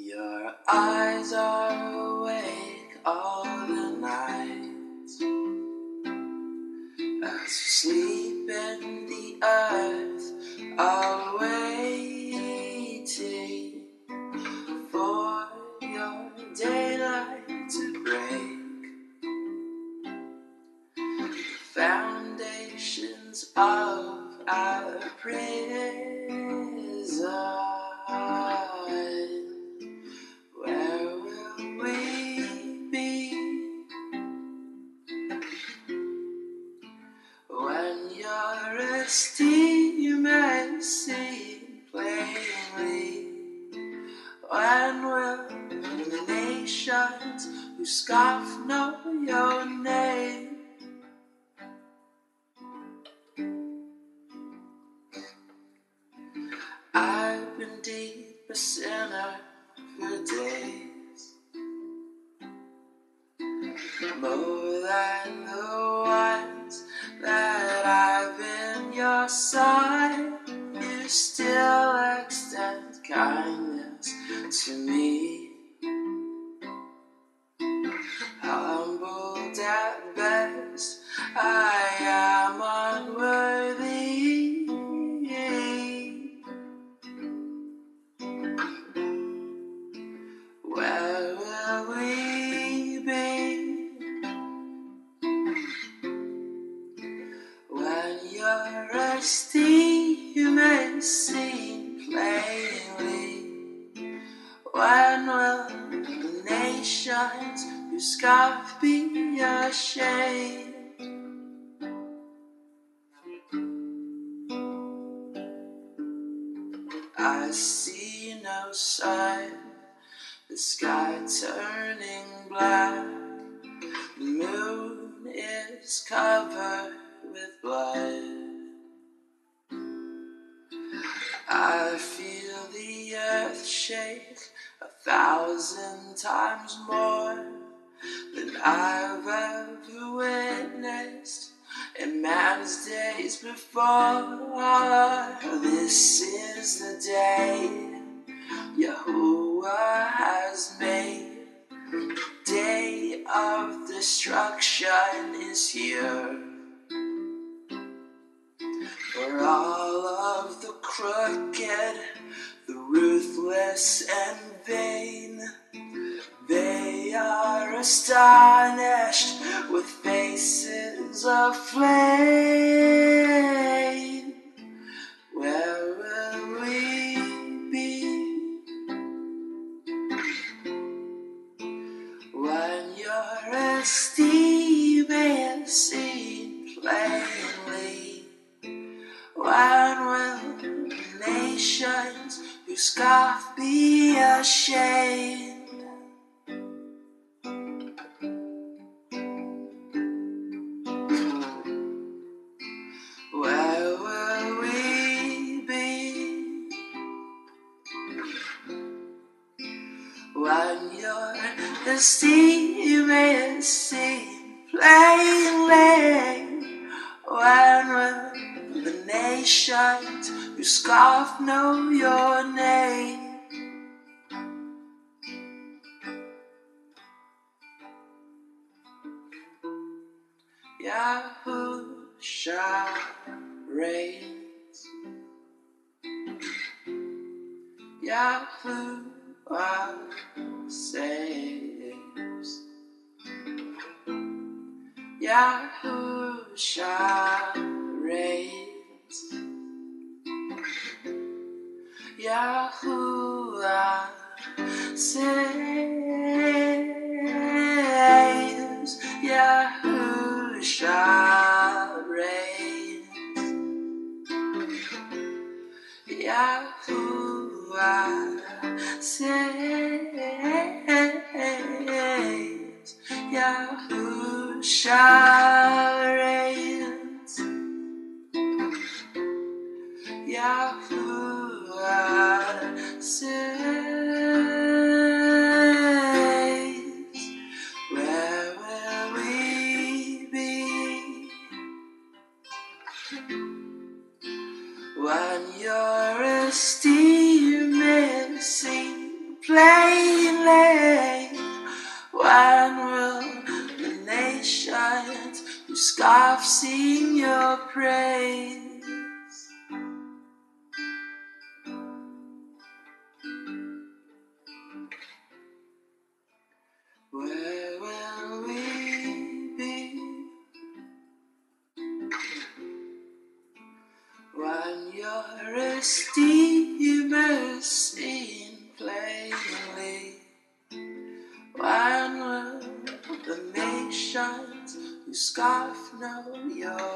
Your eyes are awake all the night, as you sleep in the earth, I'm waiting for your daylight to break. The foundations of our prison, you may see plainly. When will the nations who scoff know your name? I've been deep a sinner for days, more than the ones that I've been. Your side, you still extend kindness to me. Humbled at best, I am unworthy. Where will we be when you're thirsty? You may see plainly. When will the nations who scoff be ashamed? I see no sign, the sky turning black, the moon is covered with blood. I feel the earth shake 1,000 times more than I've ever witnessed in man's days before. This is the day Yahuwah has made. The day of destruction is here. For all of the crooked, the ruthless and vain, they are astonished with faces of flame. Where will we be when your esteem is seen plainly? When will the nations who scoff be ashamed? Where will we be when your esteem is seen plainly? When will the nations who scoff know your name? Yahusha reigns. Yahuwah saves. Yahusha reigns. Yahuwah saves. Yahusha reigns. Yahuwah saves. Yahusha reigns. Yahuwah saves. Where will we be when your esteem is seen plainly. When will the nations who scoff sing your praise? Where will we be when your esteem is seen plainly? When will the nations who scoff know your